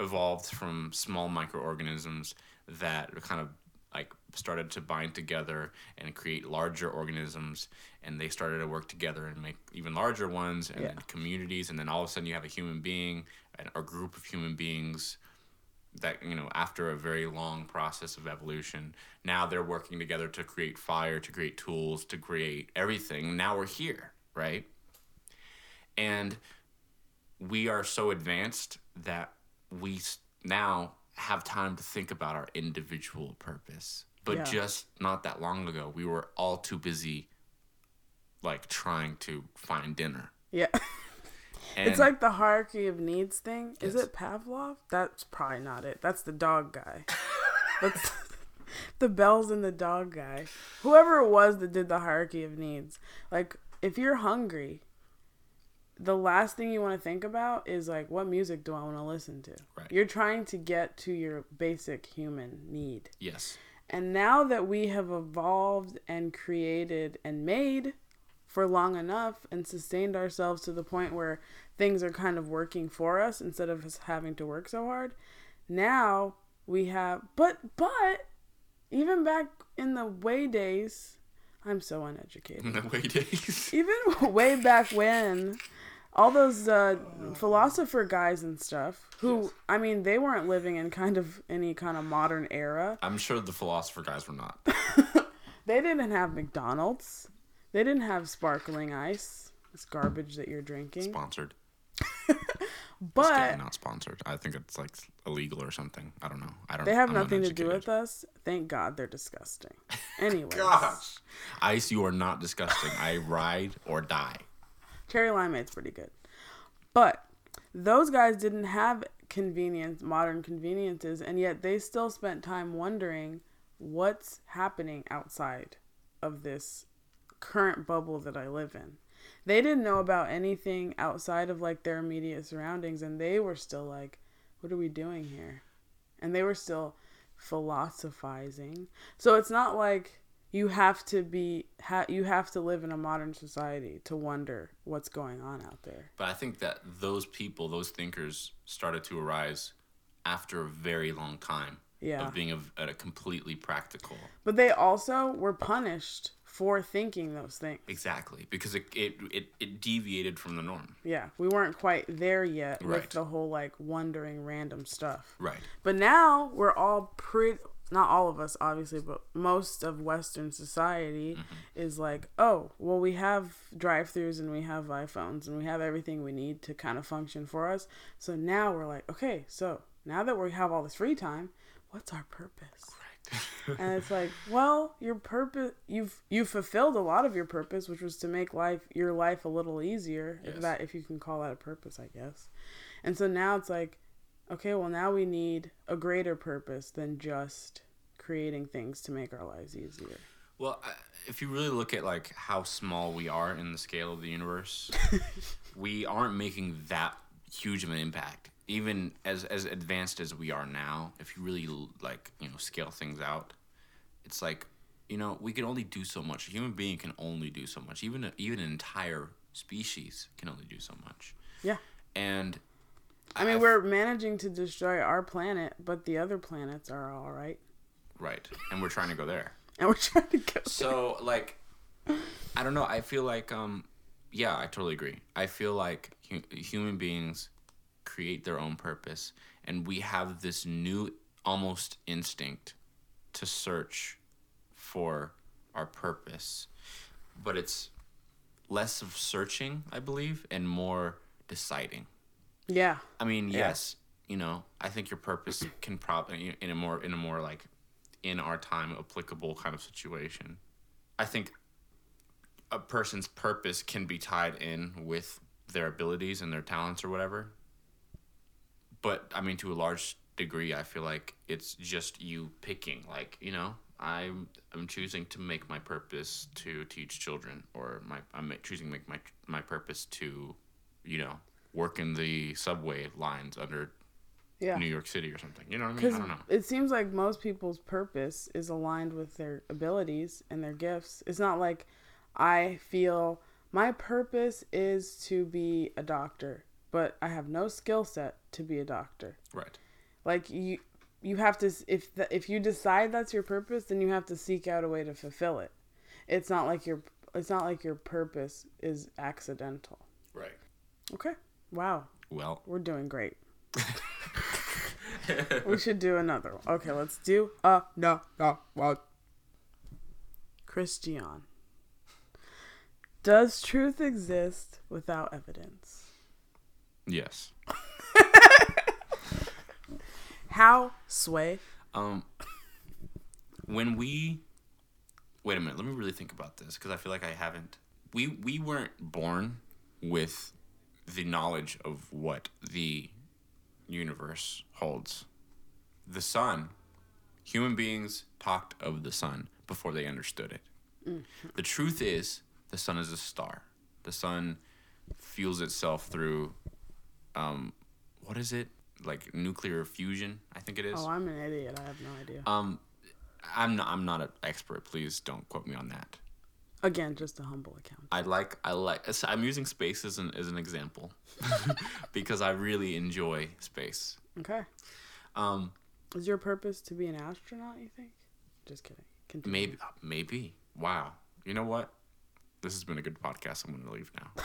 evolved from small microorganisms that kind of like started to bind together and create larger organisms, and they started to work together and make even larger ones and yeah. communities, and then all of a sudden you have a human being and a group of human beings that, you know, after a very long process of evolution, now they're working together to create fire, to create tools, to create everything. Now we're here, right? And we are so advanced that we now have time to think about our individual purpose. But yeah. just not that long ago, we were all too busy, like, trying to find dinner. Yeah. And it's like the hierarchy of needs thing. Yes. Is it Pavlov? That's probably not it. That's the dog guy. That's the bells and the dog guy. Whoever it was that did the hierarchy of needs. Like, if you're hungry, the last thing you want to think about is, like, what music do I want to listen to? Right. You're trying to get to your basic human need. Yes. And now that we have evolved and created and made for long enough and sustained ourselves to the point where things are kind of working for us instead of us having to work so hard. Now we have, but, but even back in the way days, I'm so uneducated. In the way days. Even way back when, all those uh, philosopher guys and stuff who, yes. I mean, they weren't living in kind of any kind of modern era. I'm sure the philosopher guys were not. They didn't have McDonald's. They didn't have sparkling ice. This garbage that you're drinking. Sponsored. But it's definitely not sponsored. I think it's like illegal or something. I don't know. I don't. They have I'm nothing to do with us. Thank God they're disgusting. Anyway, gosh, Ice, you are not disgusting. I ride or die. Cherry limeade's pretty good, but those guys didn't have convenience, modern conveniences, and yet they still spent time wondering what's happening outside of this current bubble that I live in. They didn't know about anything outside of like their immediate surroundings, and they were still like, what are we doing here? And they were still philosophizing. So it's not like you have to be ha- you have to live in a modern society to wonder what's going on out there. But I think that those people, those thinkers, started to arise after a very long time yeah. of being a, a completely practical. But they also were punished for thinking those things. Exactly, because it it, it, it deviated from the norm. Yeah, we weren't quite there yet right. with the whole like wondering random stuff. Right. But now we're all pretty, not all of us obviously, but most of Western society mm-hmm. is like, oh, well, we have drive-thrus and we have iPhones and we have everything we need to kind of function for us. So now we're like, okay, so now that we have all this free time, what's our purpose? And it's like, well, your purpose, you've you fulfilled a lot of your purpose, which was to make life your life a little easier, yes. if that if you can call that a purpose, I guess. And so now it's like, okay, well, now we need a greater purpose than just creating things to make our lives easier. Well, if you really look at like how small we are in the scale of the universe, we aren't making that huge of an impact. Even as as advanced as we are now, if you really like, you know, scale things out, it's like, you know, we can only do so much. A human being can only do so much. Even a, even an entire species can only do so much. Yeah. And I, I mean, I've, we're managing to destroy our planet, but the other planets are all right. Right. And we're trying to go there. And we're trying to go. So there. Like, I don't know. I feel like um, yeah, I totally agree. I feel like hu- human beings create their own purpose, and we have this new almost instinct to search for our purpose, but it's less of searching, I believe, and more deciding. Yeah. I mean, yeah. yes, you know, I think your purpose can probably in a more in a more like in our time applicable kind of situation. I think a person's purpose can be tied in with their abilities and their talents or whatever. But, I mean, to a large degree, I feel like it's just you picking. Like, you know, I'm I'm choosing to make my purpose to teach children, or my I'm choosing to make my my purpose to, you know, work in the subway lines under yeah. New York City or something. You know what I mean? I don't know. It seems like most people's purpose is aligned with their abilities and their gifts. It's not like I feel my purpose is to be a doctor, but I have no skill set to be a doctor. Right. Like you, you have to, if the, if you decide that's your purpose, then you have to seek out a way to fulfill it. It's not like your, it's not like your purpose is accidental. Right. Okay. Wow. Well, we're doing great. We should do another one. Okay. Let's do a no, no, well, Christian. Does truth exist without evidence? Yes. How, Sway? Um, when we... Wait a minute. Let me really think about this, because I feel like I haven't... We, we weren't born with the knowledge of what the universe holds. The sun. Human beings talked of the sun before they understood it. Mm-hmm. The truth is, the sun is a star. The sun fuels itself through... Um, what is it? Like nuclear fusion, I think it is. Oh, I'm an idiot. I have no idea. Um, I'm not. I'm not an expert. Please don't quote me on that. Again, just a humble account. I like. I like. I'm using space as an as an example because I really enjoy space. Okay. Um, is your purpose to be an astronaut? You think? Just kidding. Continue. Maybe. Maybe. Wow. You know what? This has been a good podcast. I'm gonna leave now.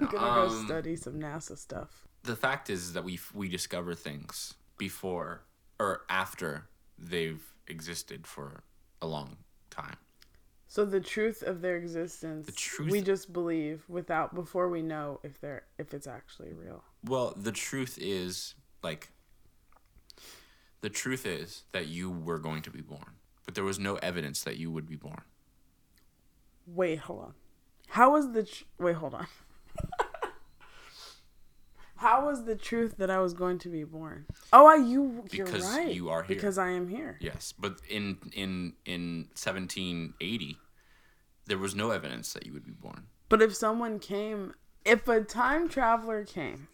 I'm gonna go um, study some NASA stuff. The fact is that we we discover things before or after they've existed for a long time. So the truth of their existence, the truth, we just believe without before we know if they're if it's actually real. Well, the truth is like the truth is that you were going to be born, but there was no evidence that you would be born. Wait, hold on. How was the tr- wait, hold on. How was the truth that I was going to be born? Oh, I, you, you're because right. Because you are here. Because I am here. Yes, but in in in seventeen eighty, there was no evidence that you would be born. But if someone came, if a time traveler came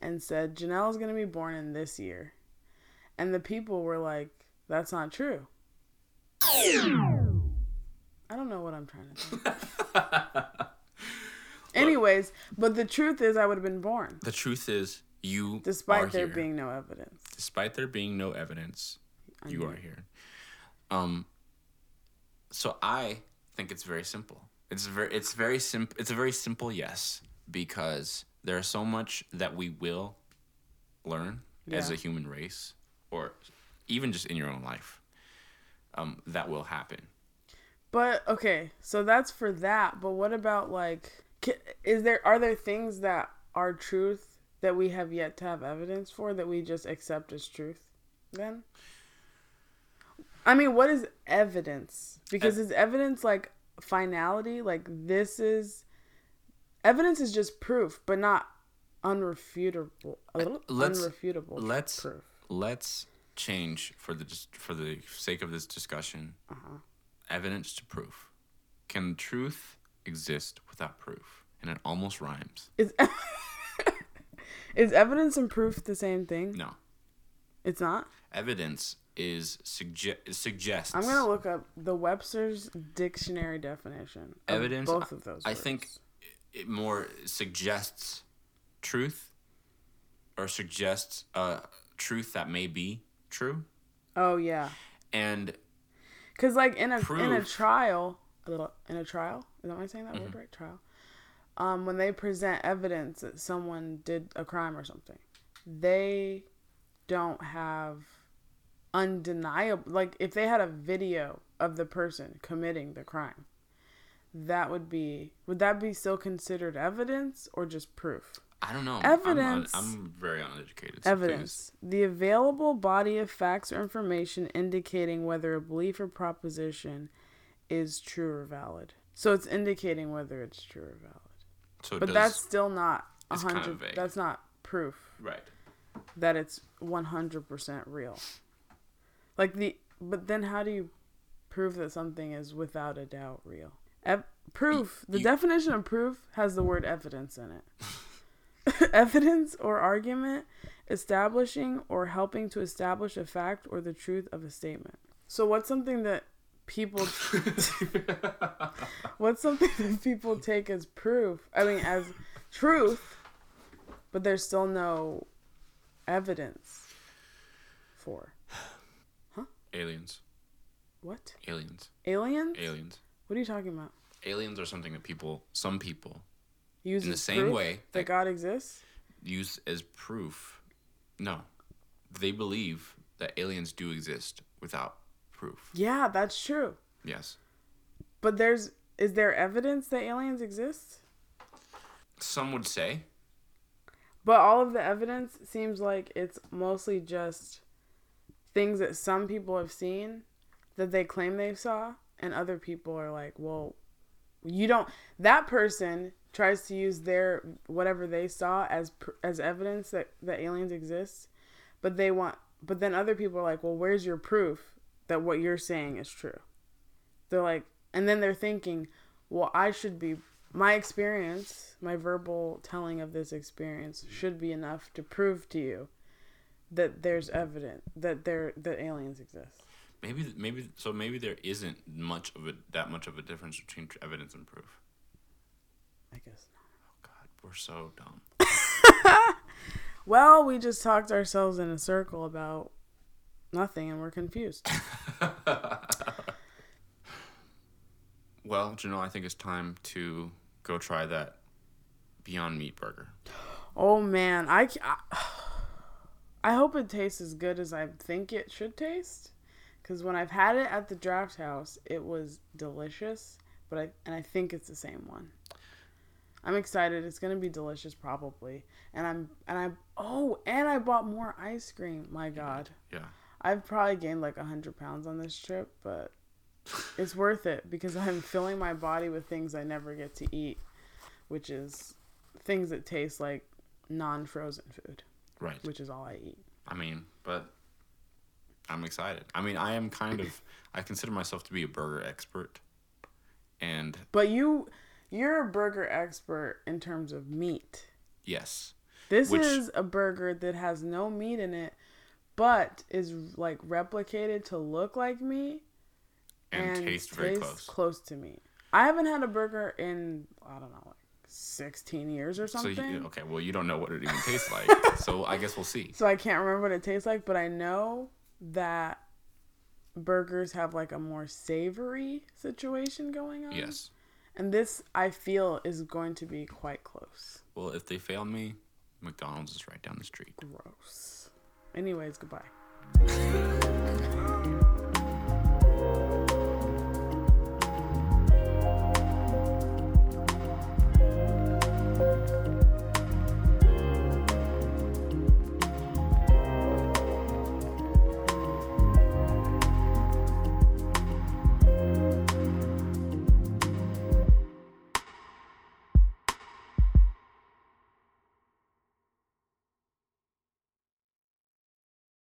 and said, Janelle's going to be born in this year, and the people were like, that's not true. I don't know what I'm trying to think. Anyways, but the truth is I would have been born. The truth is you Despite are there here. being no evidence. Despite there being no evidence, I you know. are here. Um so I think it's very simple. It's very it's very simple it's a very simple yes, because there's so much that we will learn yeah. as a human race, or even just in your own life. Um that will happen. But okay, so that's for that, but what about like Is there are there things that are truth that we have yet to have evidence for that we just accept as truth then? I mean, what is evidence? Because Ev- is evidence like finality? Like this is... Evidence is just proof, but not unrefutable. Let's, unrefutable let's, proof. Let's change for the for the sake of this discussion. Uh-huh. Evidence to proof. Can truth exist without proof? And it almost rhymes. Is, is evidence and proof the same thing? No. It's not? Evidence is suge- suggests... I'm going to look up the Webster's dictionary definition of evidence, both of those I words. think it more suggests truth, or suggests uh, truth that may be true. Oh, yeah. And... Because, like, in a proof, in a trial... In a trial? Is that what I'm saying? That mm-hmm. word right? Trial. Um, when they present evidence that someone did a crime or something, they don't have undeniable... Like, if they had a video of the person committing the crime, that would be... Would that be still considered evidence or just proof? I don't know. Evidence... I'm, un- I'm very uneducated. So evidence. Please. The available body of facts or information indicating whether a belief or proposition is true or valid. So it's indicating whether it's true or valid. So but does, that's still not one hundred percent. Kind of that's not proof. Right. That it's one hundred percent real. Like the but then how do you prove that something is without a doubt real? E- proof. You, the you, definition of proof has the word evidence in it. Evidence or argument establishing or helping to establish a fact or the truth of a statement. So what's something that people what's something that people take as proof I mean as truth, but there's still no evidence for? Huh? Aliens. What? Aliens. Aliens? Aliens. What are you talking about? Aliens are something that people some people use in the same way that, that God exists? Use as proof. No. They believe that aliens do exist without proof. Yeah, that's true. Yes. But there's is there evidence that aliens exist? Some would say. But all of the evidence seems like it's mostly just things that some people have seen that they claim they saw, and other people are like, well, you don't... That person tries to use their whatever they saw as as evidence that, that aliens exist, but they want... But then other people are like, well, where's your proof that what you're saying is true? They're like, and then they're thinking, well, I should be, my experience, my verbal telling of this experience should be enough to prove to you that there's evidence that there that aliens exist. Maybe, maybe so. Maybe there isn't much of a that much of a difference between evidence and proof. I guess not. Oh God, we're so dumb. Well, we just talked ourselves in a circle about nothing, and we're confused. Well, Janelle, I think it's time to go try that Beyond Meat burger. Oh, man. I, I, I hope it tastes as good as I think it should taste, Because when I've had it at the Draft House, it was delicious, but I and I think it's the same one. I'm excited. It's going to be delicious probably. And I'm and I oh, and I bought more ice cream. My god. Yeah. I've probably gained like one hundred pounds on this trip, but it's worth it because I'm filling my body with things I never get to eat, which is things that taste like non-frozen food. Right. Which is all I eat. I mean, but I'm excited. I mean, I am kind of I consider myself to be a burger expert. And But you You're a burger expert in terms of meat. Yes. This Which, is a burger that has no meat in it, but is like replicated to look like meat and, and taste very close. close to meat. I haven't had a burger in, I don't know, like sixteen years or something. So you, okay, well, you don't know what it even tastes like, so I guess we'll see. So I can't remember what it tastes like, but I know that burgers have like a more savory situation going on. Yes. And this, I feel, is going to be quite close. Well, if they fail me, McDonald's is right down the street. Gross. Anyways, goodbye.